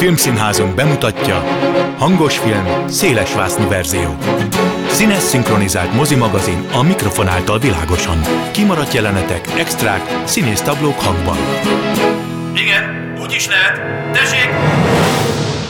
Filmszínházunk bemutatja hangos film, szélesvásznú verzió. Színes szinkronizált mozimagazin a mikrofon által világosan. Kimaradt jelenetek, extrák, színész táblók hangban. Igen, úgy is lehet. Tessék!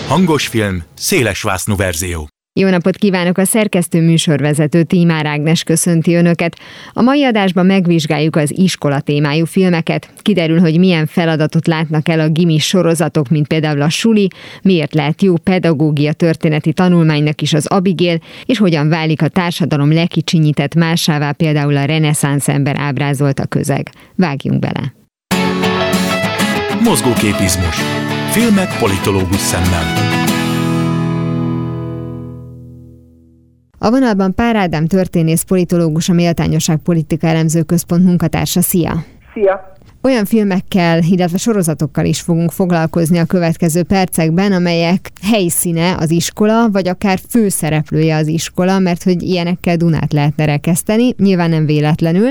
Hangos film, szélesvásznú verzió. Jó napot kívánok! A szerkesztő műsorvezető Tímár Ágnes köszönti Önöket. A mai adásban megvizsgáljuk az iskola témájú filmeket. Kiderül, hogy milyen feladatot látnak el a gimis sorozatok, mint például a Schuli, miért lehet jó pedagógia történeti tanulmánynak is az Abigél, és hogyan válik a társadalom lekicsinyített másává, például a reneszánsz ember ábrázolt a közeg. Vágjunk bele! Mozgóképizmus. Filmek politológus szemmel. A vonalban Pár Ádám történész politológus, a Méltányosság Politikaelemző Központ munkatársa. Szia! Szia! Olyan filmekkel, illetve sorozatokkal is fogunk foglalkozni a következő percekben, amelyek helyszíne az iskola, vagy akár főszereplője az iskola, mert hogy ilyenekkel Dunát lehetne rekeszteni, nyilván nem véletlenül,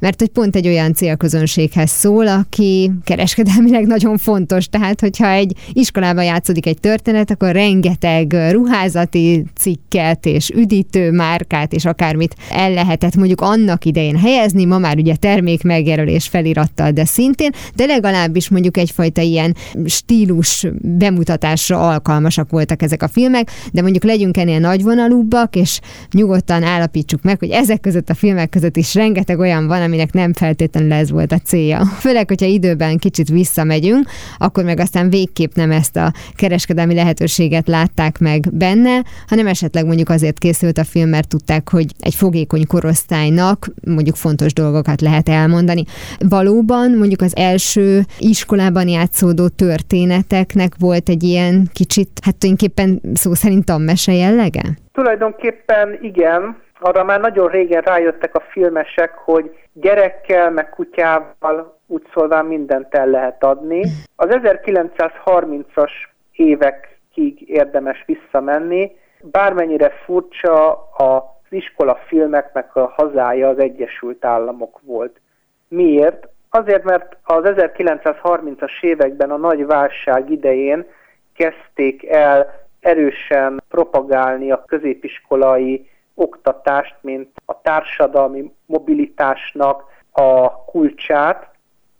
mert hogy pont egy olyan célközönséghez szól, aki kereskedelmileg nagyon fontos, tehát hogyha egy iskolában játszódik egy történet, akkor rengeteg ruházati cikket és üdítő márkát és akármit el lehetett mondjuk annak idején helyezni, ma már ugye termékmegjelölés felirattal, de szintén, de legalábbis mondjuk egyfajta ilyen stílus bemutatásra alkalmasak voltak ezek a filmek, de mondjuk legyünk ennél nagyvonalúbbak, és nyugodtan állapítsuk meg, hogy ezek között a filmek között is rengeteg olyan van, aminek nem feltétlenül ez volt a célja. Főleg, hogyha időben kicsit visszamegyünk, akkor meg aztán végképp nem ezt a kereskedelmi lehetőséget látták meg benne, hanem esetleg mondjuk azért készült a film, mert tudták, hogy egy fogékony korosztálynak mondjuk fontos dolgokat lehet elmondani. Valóban mondjuk az első iskolában játszódó történeteknek volt egy ilyen kicsit, hát tulajdonképpen szó szerint tanmese jellege? Tulajdonképpen igen. Arra már nagyon régen rájöttek a filmesek, hogy gyerekkel, meg kutyával úgy szólván mindent el lehet adni. Az 1930-as évekig érdemes visszamenni. Bármennyire furcsa, az iskola filmeknek a hazája az Egyesült Államok volt. Miért? Azért, mert az 1930-as években a nagy válság idején kezdték el erősen propagálni a középiskolai oktatást, mint a társadalmi mobilitásnak a kulcsát,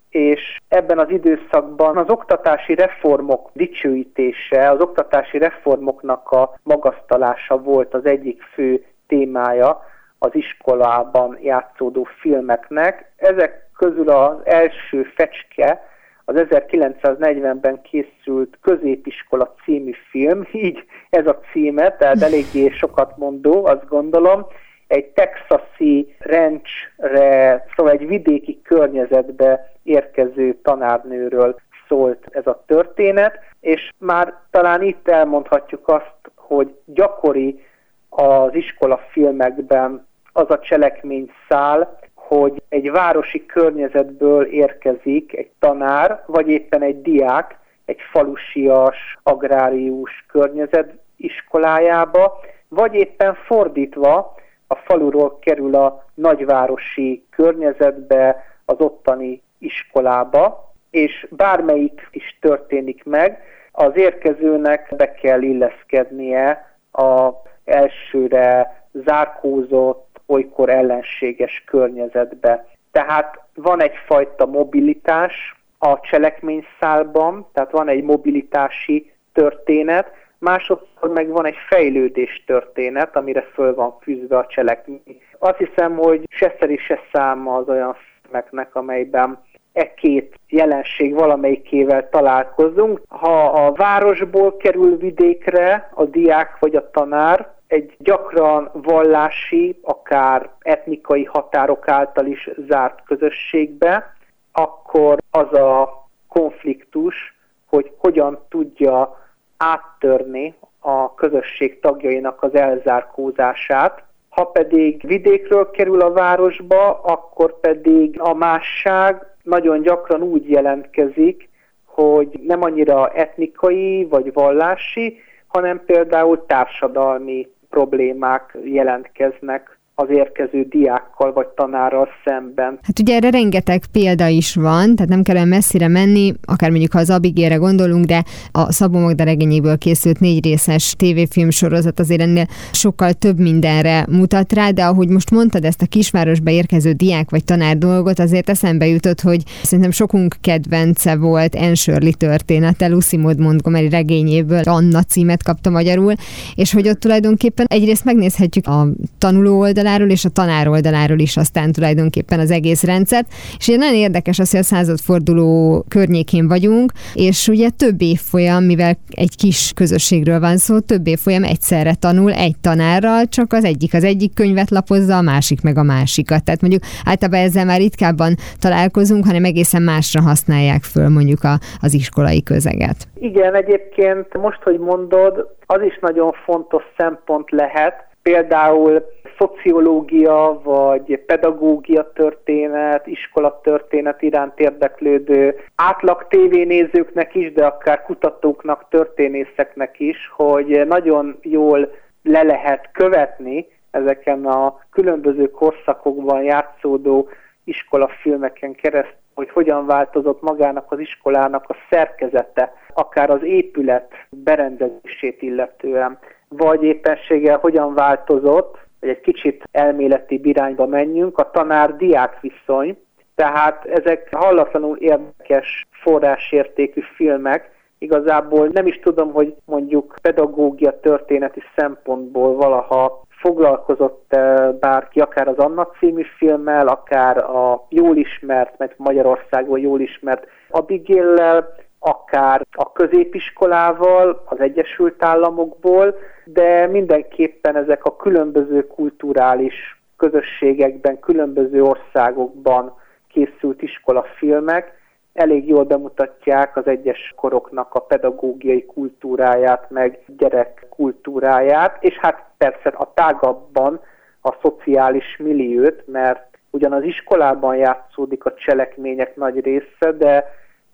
és ebben az időszakban az oktatási reformok dicsőítése, az oktatási reformoknak a magasztalása volt az egyik fő témája az iskolában játszódó filmeknek. Ezek közül az első fecske, az 1940-ben készült Középiskola című film, így ez a címe, tehát eléggé sokat mondó, azt gondolom, egy texasi ranchre, szóval egy vidéki környezetbe érkező tanárnőről szólt ez a történet, és már talán itt elmondhatjuk azt, hogy gyakori az iskola filmekben az a cselekményszál, hogy egy városi környezetből érkezik egy tanár, vagy éppen egy diák egy falusias, agrárius környezet iskolájába, vagy éppen fordítva a faluról kerül a nagyvárosi környezetbe, az ottani iskolába, és bármelyik is történik meg, az érkezőnek be kell illeszkednie az elsőre zárkózott, olykor ellenséges környezetbe. Tehát van egyfajta mobilitás a cselekményszálban, tehát van egy mobilitási történet, másodszor meg van egy fejlődés történet, amire föl van fűzve a cselekmény. Azt hiszem, hogy se szeri, se száma az olyan filmeknek, amelyben e két jelenség valamelyikével találkozunk. Ha a városból kerül vidékre a diák vagy a tanár, egy gyakran vallási, akár etnikai határok által is zárt közösségbe, akkor az a konfliktus, hogy hogyan tudja áttörni a közösség tagjainak az elzárkózását. Ha pedig vidékről kerül a városba, akkor pedig a másság nagyon gyakran úgy jelentkezik, hogy nem annyira etnikai vagy vallási, hanem például társadalmi problémák jelentkeznek az érkező diákkal vagy tanárral szemben. Hát ugye erre rengeteg példa is van, tehát nem kell olyan messzire menni, akár mondjuk ha az Abigélre gondolunk, de a Szabó Magda regényéből készült 4 részes tévéfilm sorozat azért ennél sokkal több mindenre mutat rá, de ahogy most mondtad ezt a kisvárosba érkező diák vagy tanár dolgot, azért eszembe jutott, hogy szerintem sokunk kedvence volt Anne Shirley története, Lucy Maud Montgomery regényéből Anna címet kapta magyarul, és hogy ott tulajdonképpen egyrészt megnézhetjük a tanuló oldaláról és a tanár oldaláról is aztán tulajdonképpen az egész rendszert, és ugye nagyon érdekes az, hogy a századforduló környékén vagyunk, és ugye több évfolyam, mivel egy kis közösségről van szó, több évfolyam egyszerre tanul egy tanárral, csak az egyik könyvet lapozza, a másik meg a másikat. Tehát mondjuk általában ezzel már ritkábban találkozunk, hanem egészen másra használják föl mondjuk az iskolai közeget. Igen, egyébként most, hogy mondod, az is nagyon fontos szempont lehet, például szociológia vagy pedagógia történet, iskolatörténet iránt érdeklődő átlag tévénézőknek is, de akár kutatóknak, történészeknek is, hogy nagyon jól le lehet követni ezeken a különböző korszakokban játszódó iskolafilmeken keresztül, hogy hogyan változott magának az iskolának a szerkezete, akár az épület berendezését illetően, vagy éppenséggel hogyan változott, hogy egy kicsit elméleti irányba menjünk, a tanár-diák viszony. Tehát ezek hallatlanul érdekes forrásértékű filmek. Igazából nem is tudom, hogy mondjuk pedagógia történeti szempontból valaha foglalkozott bárki, akár az Anna című filmmel, akár a jól ismert, mert Magyarországon jól ismert Abigéllel, akár a középiskolával, az Egyesült Államokból, de mindenképpen ezek a különböző kulturális közösségekben, különböző országokban készült iskolafilmek elég jól bemutatják az egyes koroknak a pedagógiai kultúráját, meg gyerek kultúráját, és hát persze a tágabban a szociális milliót, mert ugyan az iskolában játszódik a cselekmények nagy része, de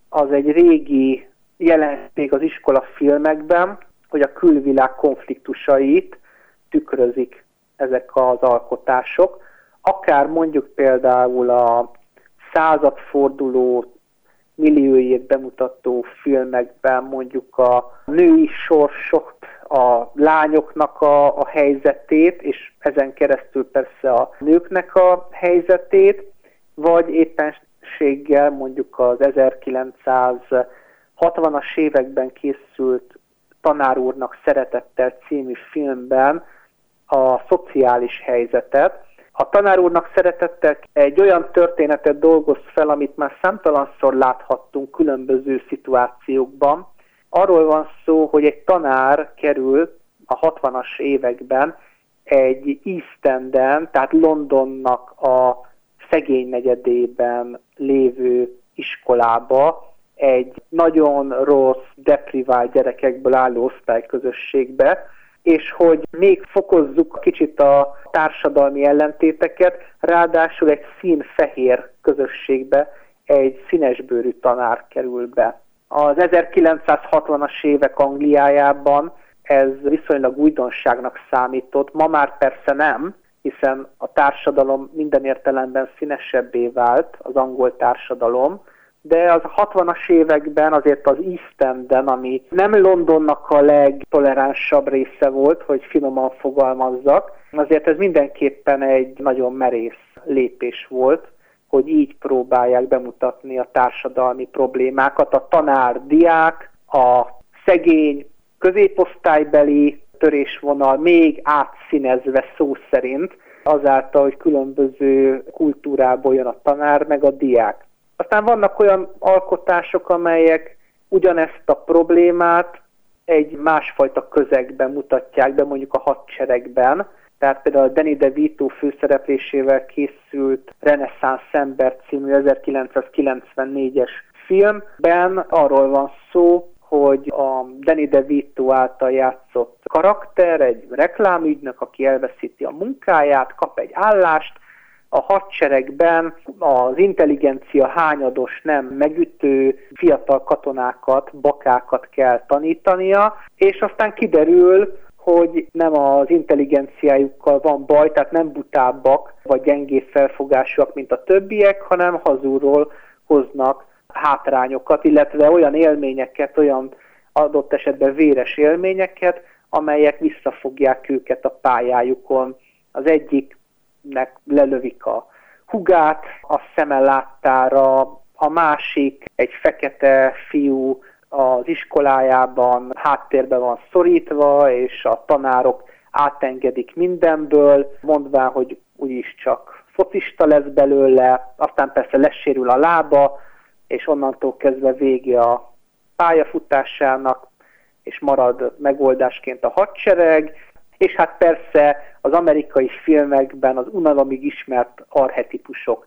az egy régi jelenség az iskolafilmekben, hogy a külvilág konfliktusait tükrözik ezek az alkotások. Akár mondjuk például a századforduló milliójét bemutató filmekben mondjuk a női sorsot, a lányoknak a helyzetét, és ezen keresztül persze a nőknek a helyzetét, vagy éppenséggel mondjuk az 1960-as években készült Tanár úrnak szeretettel című filmben a szociális helyzetet. A Tanár úrnak szeretettel egy olyan történetet dolgoz fel, amit már számtalanszor láthattunk különböző szituációkban. Arról van szó, hogy egy tanár kerül a 60-as években egy East Enden, tehát Londonnak a szegény negyedében lévő iskolába, egy nagyon rossz, deprivált gyerekekből álló osztályközösségbe, és hogy még fokozzuk kicsit a társadalmi ellentéteket, ráadásul egy színfehér közösségbe egy színesbőrű tanár kerül be. Az 1960-as évek Angliájában ez viszonylag újdonságnak számított, ma már persze nem, hiszen a társadalom minden értelemben színesebbé vált, az angol társadalom, de az 60-as években azért az East Enden, ami nem Londonnak a legtoleránsabb része volt, hogy finoman fogalmazzak, azért ez mindenképpen egy nagyon merész lépés volt, hogy így próbálják bemutatni a társadalmi problémákat, a tanár-diák, a szegény középosztálybeli törésvonal még átszínezve szó szerint, azáltal, hogy különböző kultúrából jön a tanár meg a diák. Aztán vannak olyan alkotások, amelyek ugyanezt a problémát egy másfajta közegben mutatják be, mondjuk a hadseregben. Tehát például a Danny DeVito főszereplésével készült Reneszánsz ember című 1994-es filmben arról van szó, hogy a Danny DeVito által játszott karakter egy reklámügynök, aki elveszíti a munkáját, kap egy állást, a hadseregben az intelligencia hányados, nem megütő fiatal katonákat, bakákat kell tanítania, és aztán kiderül, hogy nem az intelligenciájukkal van baj, tehát nem butábbak vagy gyengébb felfogásúak, mint a többiek, hanem hazulról hoznak hátrányokat, illetve olyan élményeket, olyan adott esetben véres élményeket, amelyek visszafogják őket a pályájukon. Az egyiknek lelövik a hugát a szemelláttára, a másik, egy fekete fiú az iskolájában háttérbe van szorítva, és a tanárok átengedik mindenből, mondván, hogy úgyis csak focista lesz belőle, aztán persze lesérül a lába, és onnantól kezdve vége a pályafutásának, és marad megoldásként a hadsereg, és hát persze az amerikai filmekben az unalomig ismert archetipusok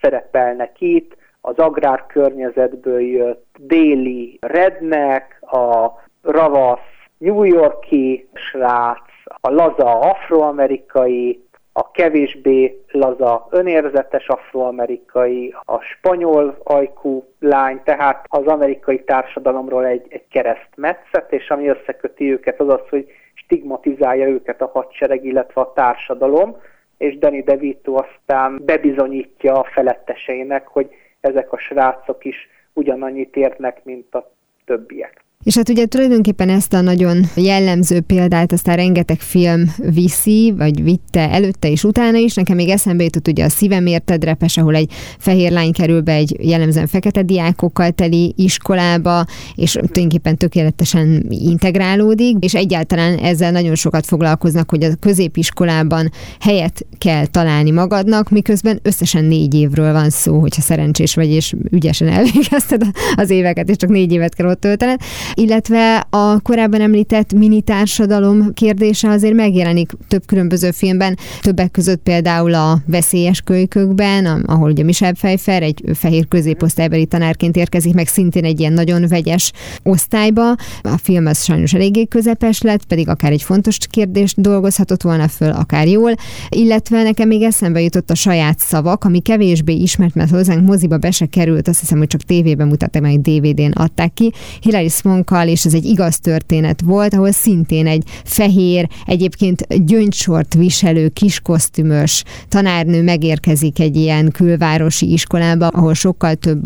szerepelnek itt, az agrárkörnyezetből jött déli redneck, a ravasz New Yorki srác, a laza afroamerikai, a kevésbé laza önérzetes afroamerikai, a spanyol ajkú lány, tehát az amerikai társadalomról egy keresztmetszet, és ami összeköti őket az, hogy stigmatizálja őket a hadsereg, illetve a társadalom, és Danny DeVito aztán bebizonyítja a feletteseinek, hogy ezek a srácok is ugyanannyit érnek, mint a többiek. És hát ugye tulajdonképpen ezt a nagyon jellemző példát aztán rengeteg film viszi, vagy vitte előtte és utána is. Nekem még eszembe jutott ugye a Szívem érted repes, ahol egy fehér lány kerül be egy jellemzően fekete diákokkal teli iskolába, és tulajdonképpen tökéletesen integrálódik, és egyáltalán ezzel nagyon sokat foglalkoznak, hogy a középiskolában helyet kell találni magadnak, miközben összesen 4 évről van szó, hogyha szerencsés vagy, és ügyesen elvégezted az éveket, és csak 4 évet kell ott töltened. Illetve a korábban említett mini társadalom kérdése azért megjelenik több különböző filmben, többek között például a Veszélyes kölykökben, ahol ugye Michelle Pfeiffer egy fehér középosztálybeli tanárként érkezik meg szintén egy ilyen nagyon vegyes osztályba. A film az sajnos eléggé közepes lett, pedig akár egy fontos kérdést dolgozhatott volna föl, akár jól. Illetve nekem még eszembe jutott a Saját szavak, ami kevésbé ismert, mert hozzánk moziba be se került, azt hiszem, hogy csak tévében mutatták, meg DVD-n adták ki. És ez egy igaz történet volt, ahol szintén egy fehér, egyébként gyöngysort viselő, kiskosztümös tanárnő megérkezik egy ilyen külvárosi iskolába, ahol sokkal több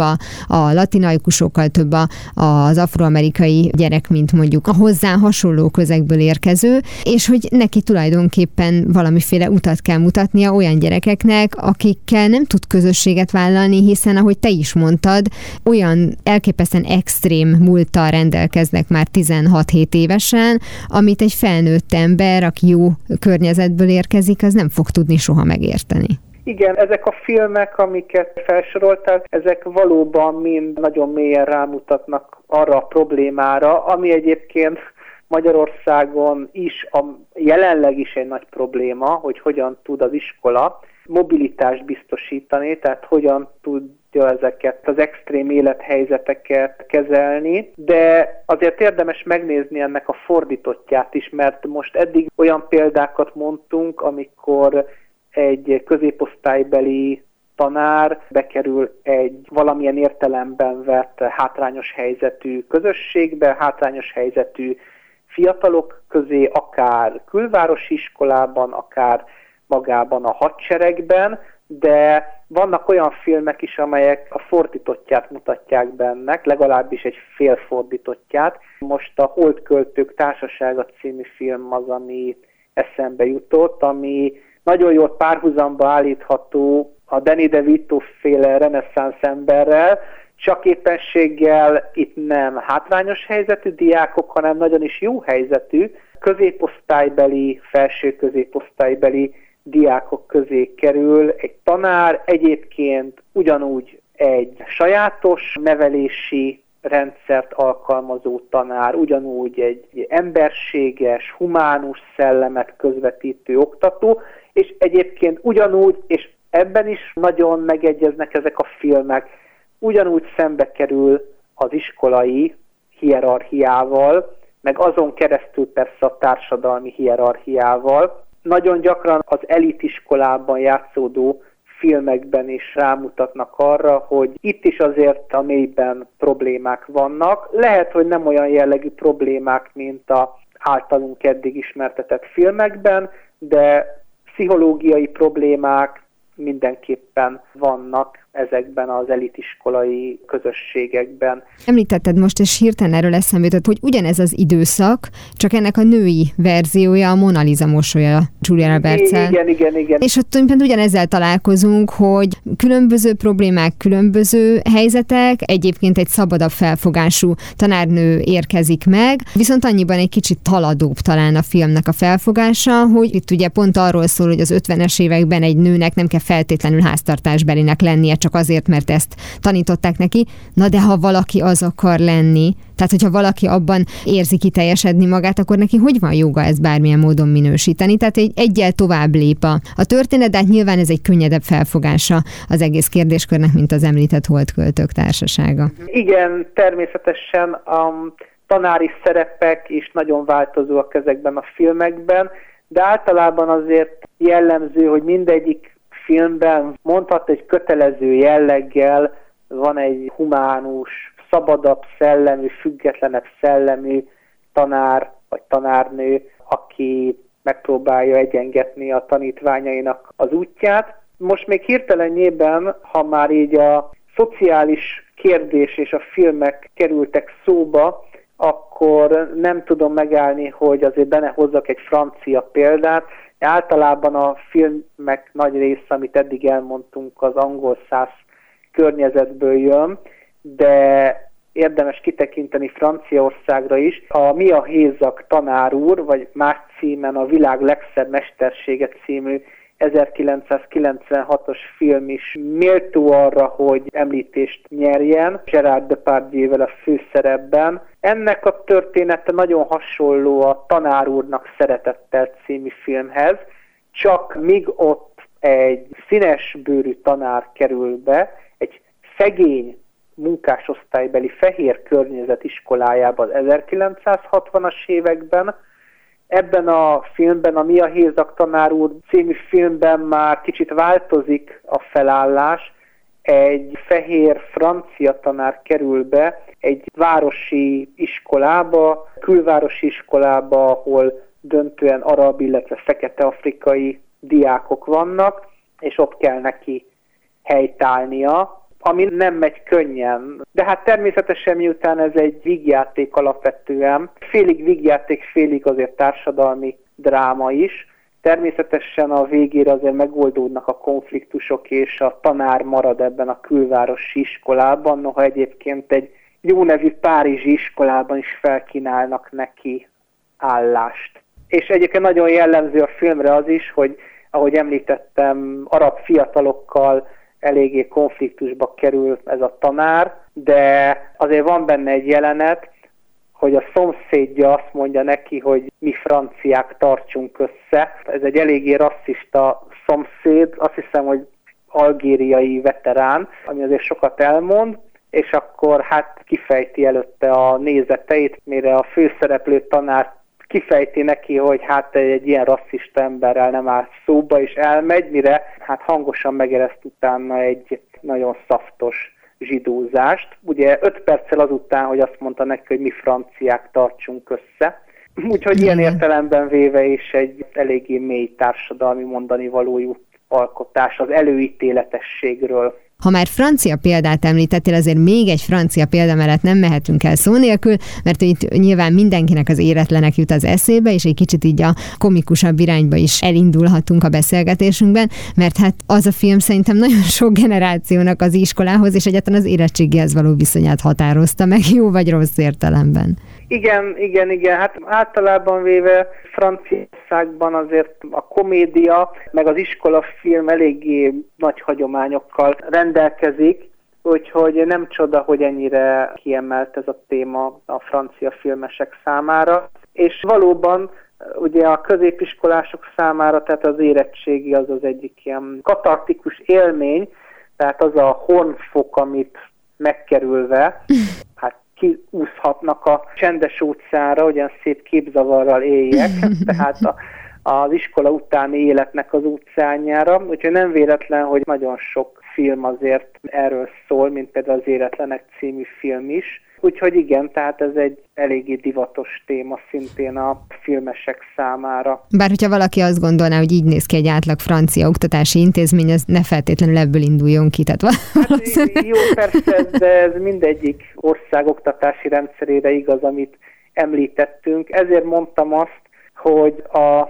a latinaikus, sokkal több az afroamerikai gyerek, mint mondjuk a hozzá hasonló közegből érkező, és hogy neki tulajdonképpen valamiféle utat kell mutatnia olyan gyerekeknek, akikkel nem tud közösséget vállalni, hiszen ahogy te is mondtad, olyan elképesztően extrém múlttal rendelkeznek már 16-7 évesen, amit egy felnőtt ember, aki jó környezetből érkezik, az nem fog tudni soha megérteni. Igen, ezek a filmek, amiket felsoroltál, ezek valóban mind nagyon mélyen rámutatnak arra a problémára, ami egyébként Magyarországon is jelenleg is egy nagy probléma, hogy hogyan tud az iskola mobilitást biztosítani, tehát hogyan tud ezeket az extrém élethelyzeteket kezelni, de azért érdemes megnézni ennek a fordítottját is, mert most eddig olyan példákat mondtunk, amikor egy középosztálybeli tanár bekerül egy valamilyen értelemben vett hátrányos helyzetű közösségbe, hátrányos helyzetű fiatalok közé, akár külvárosi iskolában, akár magában a hadseregben, de vannak olyan filmek is, amelyek a fordítottját mutatják bennek, legalábbis egy félfordítottját. Most a Holt költők társasága című film az, ami eszembe jutott, ami nagyon jól párhuzamba állítható a Danny DeVito féle reneszánsz emberrel, csak éppenséggel itt nem hátrányos helyzetű diákok, hanem nagyon is jó helyzetű, középosztálybeli, felső középosztálybeli diákok közé kerül egy tanár, egyébként ugyanúgy egy sajátos nevelési rendszert alkalmazó tanár, ugyanúgy egy emberséges, humánus szellemet közvetítő oktató, és egyébként ugyanúgy, és ebben is nagyon megegyeznek ezek a filmek, ugyanúgy szembe kerül az iskolai hierarchiával, meg azon keresztül persze a társadalmi hierarchiával. Nagyon gyakran az elitiskolában játszódó filmekben is rámutatnak arra, hogy itt is azért a mélyben problémák vannak. Lehet, hogy nem olyan jellegű problémák, mint a általunk eddig ismertetett filmekben, de pszichológiai problémák mindenképpen vannak ezekben az elitiskolai közösségekben. Említetted most, és hirtelen erről eszembe jutott, hogy ugyanez az időszak, csak ennek a női verziója a Mona Lisa mosolya Julia Roberts-el. Igen. És ott ugyanezzel találkozunk, hogy különböző problémák, különböző helyzetek, egyébként egy szabadabb felfogású tanárnő érkezik meg, viszont annyiban egy kicsit haladóbb talán a filmnek a felfogása, hogy itt ugye pont arról szól, hogy az 50-es években egy nőnek nem kell feltétlenül háztartásbelinek lennie, csak azért, mert ezt tanították neki. Na de ha valaki az akar lenni, tehát hogyha valaki abban érzi kiteljesedni magát, akkor neki hogy van joga ezt bármilyen módon minősíteni? Tehát egyel tovább lép a történet, de hát nyilván ez egy könnyedebb felfogása az egész kérdéskörnek, mint az említett Holt költők társasága. Igen, természetesen a tanári szerepek is nagyon változóak ezekben a filmekben, de általában azért jellemző, hogy mindegyik filmben mondhatni, hogy kötelező jelleggel van egy humánus, szabadabb szellemű, függetlenebb szellemű tanár vagy tanárnő, aki megpróbálja egyengetni a tanítványainak az útját. Most még hirtelenjében, ha már így a szociális kérdés és a filmek kerültek szóba, akkor nem tudom megállni, hogy azért be ne hozzak egy francia példát. Általában a filmek nagy része, amit eddig elmondtunk, az angol száz környezetből jön, de érdemes kitekinteni Franciaországra is. A Mi a Hézag tanár úr, vagy más címen a Világ legszebb mestersége című 1996-os film is méltó arra, hogy említést nyerjen, Gerard Depardieu-vel a főszerepben. Ennek a története nagyon hasonló a Tanár úrnak szeretettel című filmhez, csak míg ott egy színesbőrű tanár kerül be, egy szegény munkásosztálybeli fehér környezet iskolájában 1960-as években. Ebben a filmben, a Mi a Hézag tanár úr című filmben már kicsit változik a felállás. Egy fehér francia tanár kerül be egy városi iskolába, külvárosi iskolába, ahol döntően arab, illetve fekete-afrikai diákok vannak, és ott kell neki helytállnia, ami nem megy könnyen. De hát természetesen miután ez egy vígjáték alapvetően, félig vígjáték, félig azért társadalmi dráma is, természetesen a végére azért megoldódnak a konfliktusok, és a tanár marad ebben a külvárosi iskolában, noha egyébként egy jó nevű párizsi iskolában is felkínálnak neki állást. És egyébként nagyon jellemző a filmre az is, hogy ahogy említettem, arab fiatalokkal eléggé konfliktusba kerül ez a tanár, de azért van benne egy jelenet, hogy a szomszédja azt mondja neki, hogy mi franciák tartsunk össze. Ez egy eléggé rasszista szomszéd, azt hiszem, hogy algériai veterán, ami azért sokat elmond, és akkor hát kifejti előtte a nézeteit, mire a főszereplő tanár kifejti neki, hogy hát egy ilyen rasszista emberrel nem áll szóba, és elmegy, mire hát hangosan megereszt utána egy nagyon szaftos zsidózást. Ugye 5 perccel azután, hogy azt mondta neki, hogy mi franciák tartsunk össze. Úgyhogy ilyen értelemben véve is egy eléggé mély társadalmi mondanivalójú alkotás az előítéletességről. Ha már francia példát említettél, azért még egy francia példa mellett nem mehetünk el szó nélkül, mert itt nyilván mindenkinek az Éretlenek jut az eszébe, és egy kicsit így a komikusabb irányba is elindulhatunk a beszélgetésünkben, mert hát az a film szerintem nagyon sok generációnak az iskolához, és egyáltalán az érettségihez való viszonyát határozta meg, jó vagy rossz értelemben. Igen. Hát általában véve Franciaországban azért a komédia, meg az iskolafilm eléggé nagy hagyományokkal rendelkezik, úgyhogy nem csoda, hogy ennyire kiemelt ez a téma a francia filmesek számára. És valóban ugye a középiskolások számára, tehát az érettségi az az egyik ilyen katartikus élmény, tehát az a hornfok, amit megkerülve, hát kiúszhatnak a csendes óceánra, olyan szép képzavarral éljek, tehát az iskola utáni életnek az óceánjára, úgyhogy nem véletlen, hogy nagyon sok film azért erről szól, mint például az Életlenek című film is. Úgyhogy igen, tehát ez egy eléggé divatos téma szintén a filmesek számára. Bár hogyha valaki azt gondolná, hogy így néz ki egy átlag francia oktatási intézmény, ez ne feltétlenül ebből induljon ki. Tehát hát, jó, persze, de ez mindegyik ország oktatási rendszerére igaz, amit említettünk. Ezért mondtam azt, hogy a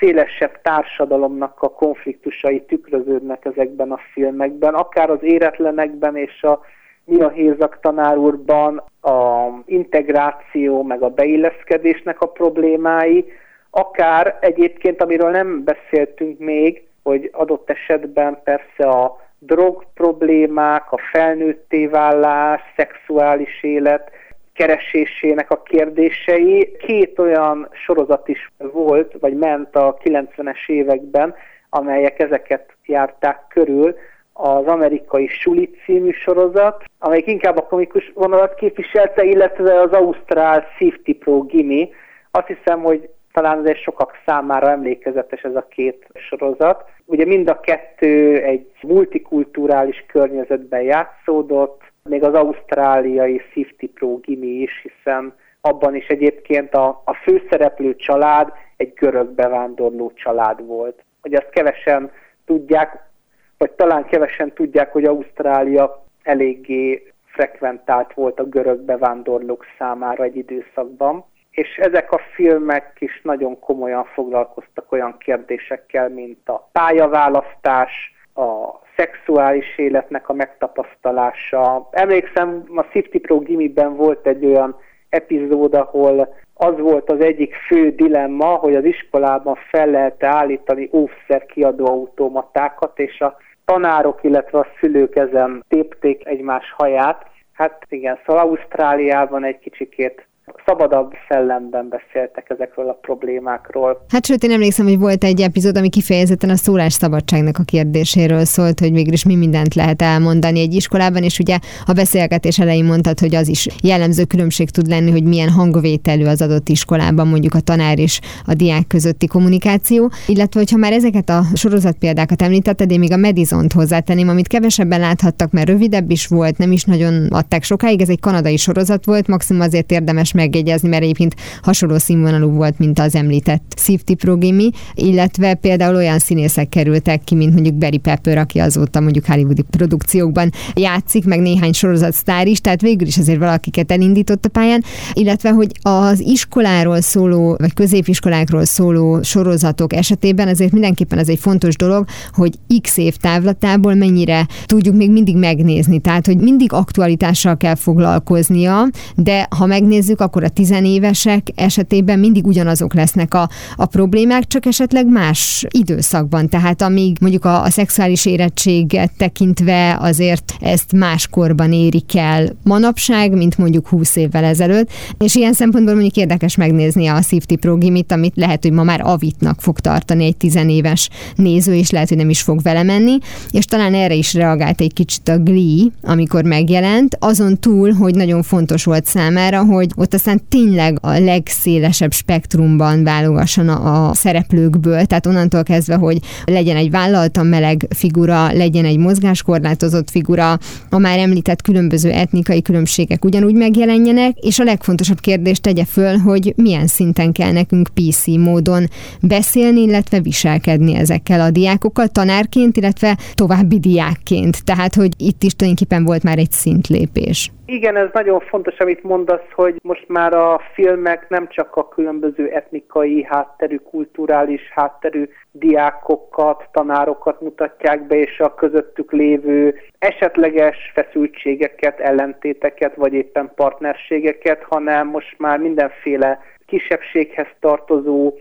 szélesebb társadalomnak a konfliktusai tükröződnek ezekben a filmekben, akár az Éretlenekben és a Mi a Hézag tanár úrban a integráció meg a beilleszkedésnek a problémái, akár egyébként, amiről nem beszéltünk még, hogy adott esetben persze a drog problémák, a felnőtté válás, szexuális élet keresésének a kérdései. Két olyan sorozat is volt, vagy ment a 90-es években, amelyek ezeket járták körül. Az amerikai Schulich című sorozat, amelyik inkább a komikus vonalat képviselte, illetve az ausztrál Safety Pro Gimi. Azt hiszem, hogy talán azért sokak számára emlékezetes ez a két sorozat. Ugye mind a kettő egy multikulturális környezetben játszódott, még az ausztráliai Safety Pro Gimi is, hiszen abban is egyébként a főszereplő család egy görög bevándorló család volt. Hogy azt kevesen tudják, vagy talán kevesen tudják, hogy Ausztrália eléggé frekventált volt a görög bevándorlók számára egy időszakban. És ezek a filmek is nagyon komolyan foglalkoztak olyan kérdésekkel, mint a pályaválasztás, a szexuális életnek a megtapasztalása. Emlékszem, a Safety Pro Gimi-ben volt egy olyan epizód, ahol az volt az egyik fő dilemma, hogy az iskolában fel lehet állítani óvszer kiadó automatákat, és a tanárok, illetve a szülők ezen tépték egymás haját. Hát igen, szóval Ausztráliában egy kicsikét szabadabb szellemben beszéltek ezekről a problémákról. Hát sőt, én emlékszem, hogy volt egy epizód, ami kifejezetten a szólásszabadságnak a kérdéséről szólt, hogy mégis mi mindent lehet elmondani egy iskolában, és ugye a beszélgetés elején mondtad, hogy az is jellemző különbség tud lenni, hogy milyen hangvételű az adott iskolában mondjuk a tanár és a diák közötti kommunikáció, illetve hogyha már ezeket a sorozatpéldákat említetted, én még a Medisont hozzátenném, amit kevesebben láthattak, mert rövidebb is volt, nem is nagyon adták sokáig, ez egy kanadai sorozat volt, maximum azért érdemes megjegyezni, mert egyébként hasonló színvonalú volt, mint az említett Safety Pro Gimi, illetve például olyan színészek kerültek ki, mint mondjuk Barry Pepper, aki azóta mondjuk hollywoodi produkciókban játszik, meg néhány sorozat sztár is, tehát végül is azért valakiket elindított a pályán, illetve hogy az iskoláról szóló, vagy középiskolákról szóló sorozatok esetében azért mindenképpen ez egy fontos dolog, hogy x év távlatából mennyire tudjuk még mindig megnézni, tehát hogy mindig aktualitással kell foglalkoznia, de ha megnézzük, akkor a tizenévesek esetében mindig ugyanazok lesznek a problémák, csak esetleg más időszakban. Tehát amíg mondjuk a szexuális érettséget tekintve azért ezt más korban érik el manapság, mint mondjuk 20 évvel ezelőtt, és ilyen szempontból mondjuk érdekes megnézni a Safety Pro Gimit, amit lehet, hogy ma már avitnak fog tartani egy tizenéves néző, és lehet, hogy nem is fog vele menni, és talán erre is reagált egy kicsit a Glee, amikor megjelent, azon túl, hogy nagyon fontos volt számára, hogy ott aztán tényleg a legszélesebb spektrumban válogasson a szereplőkből, tehát onnantól kezdve, hogy legyen egy vállaltan meleg figura, legyen egy mozgáskorlátozott figura, a már említett különböző etnikai különbségek ugyanúgy megjelenjenek, és a legfontosabb kérdést tegye föl, hogy milyen szinten kell nekünk PC módon beszélni, illetve viselkedni ezekkel a diákokkal, tanárként, illetve további diákként. Tehát, hogy itt is tulajdonképpen volt már egy szintlépés. Igen, ez nagyon fontos, amit mondasz, hogy most már a filmek nem csak a különböző etnikai hátterű, kulturális hátterű diákokat, tanárokat mutatják be, és a közöttük lévő esetleges feszültségeket, ellentéteket, vagy éppen partnerségeket, hanem most már mindenféle kisebbséghez tartozó,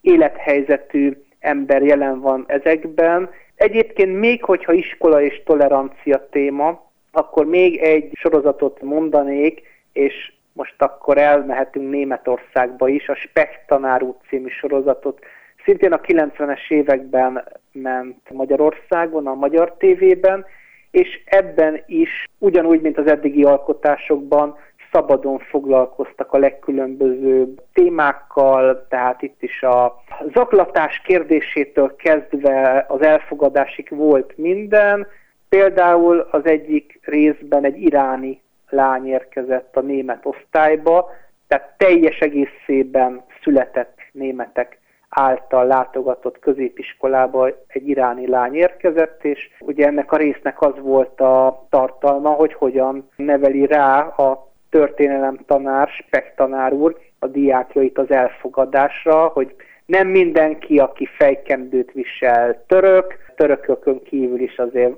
élethelyzetű ember jelen van ezekben. Egyébként még hogyha iskola és tolerancia téma, akkor még egy sorozatot mondanék, és most akkor elmehetünk Németországba is, a Specht Tanár úr című sorozatot. Szintén a 90-es években ment Magyarországon, a Magyar TV-ben, és ebben is, ugyanúgy, mint az eddigi alkotásokban, szabadon foglalkoztak a legkülönbözőbb témákkal, tehát itt is a zaklatás kérdésétől kezdve az elfogadásig volt minden. Például az egyik részben egy iráni lány érkezett a német osztályba, tehát teljes egészében született németek által látogatott középiskolába egy iráni lány érkezett, és ugye ennek a résznek az volt a tartalma, hogy hogyan neveli rá a történelemtanár, Specht tanár úr a diákjait az elfogadásra, hogy nem mindenki, aki fejkendőt visel török, törökökön kívül is azért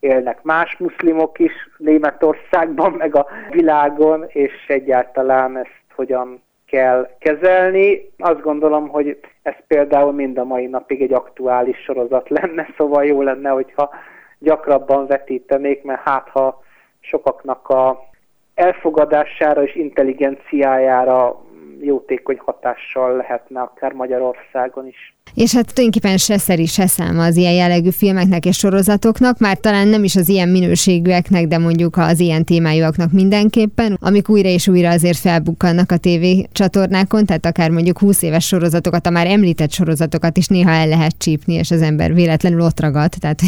élnek más muszlimok is Németországban, meg a világon, és egyáltalán ezt hogyan kell kezelni. Azt gondolom, hogy ez például mind a mai napig egy aktuális sorozat lenne, szóval jó lenne, hogyha gyakrabban vetítenék, mert hát ha sokaknak a elfogadására és intelligenciájára jótékony hatással lehetne akár Magyarországon is. És hát tulajdonképpen se szeri, se száma az ilyen jellegű filmeknek és sorozatoknak, már talán nem is az ilyen minőségűeknek, de mondjuk az ilyen témájúaknak mindenképpen, amik újra és újra azért felbukkannak a tévécsatornákon, tehát akár mondjuk 20 éves sorozatokat, a már említett sorozatokat is néha el lehet csípni, és az ember véletlenül ott ragad. Tehát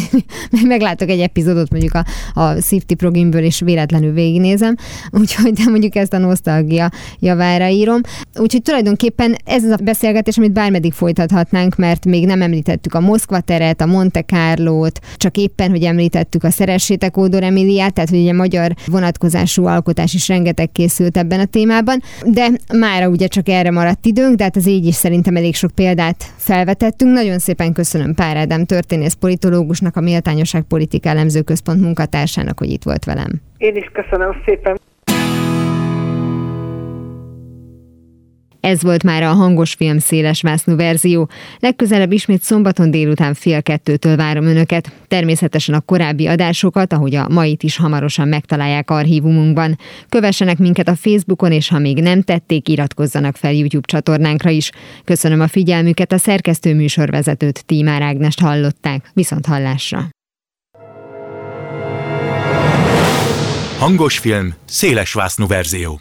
meglátok egy epizódot mondjuk a Safety Pro Gimből, és véletlenül végignézem, úgyhogy de mondjuk ezt a nosztalgia javára írom. Úgyhogy tulajdonképpen ez az a beszélgetés, amit bármeddig folytathatnánk, mert még nem említettük a Moszkva teret, a Monte Carlót, csak éppen, hogy említettük a Szeressétek Ódor Emíliát, tehát hogy ugye magyar vonatkozású alkotás is rengeteg készült ebben a témában, de mára ugye csak erre maradt időnk, de hát az így is szerintem elég sok példát felvetettünk. Nagyon szépen köszönöm Pár Ádám történész politológusnak, a Méltányosság Politikaelemző Központ munkatársának, hogy itt volt velem. Én is köszönöm szépen. Ez volt már a Hangos Film szélesvásznú verzió. Legközelebb ismét szombaton délután 13:30-től várom önöket. Természetesen a korábbi adásokat, ahogy a mait is hamarosan megtalálják archívumunkban. Kövessenek minket a Facebookon, és ha még nem tették, iratkozzanak fel YouTube csatornánkra is. Köszönöm a figyelmüket, a szerkesztő műsorvezetőt, Tímár Ágnest hallották. Viszont hallásra! Hangos Film szélesvásznú verzió.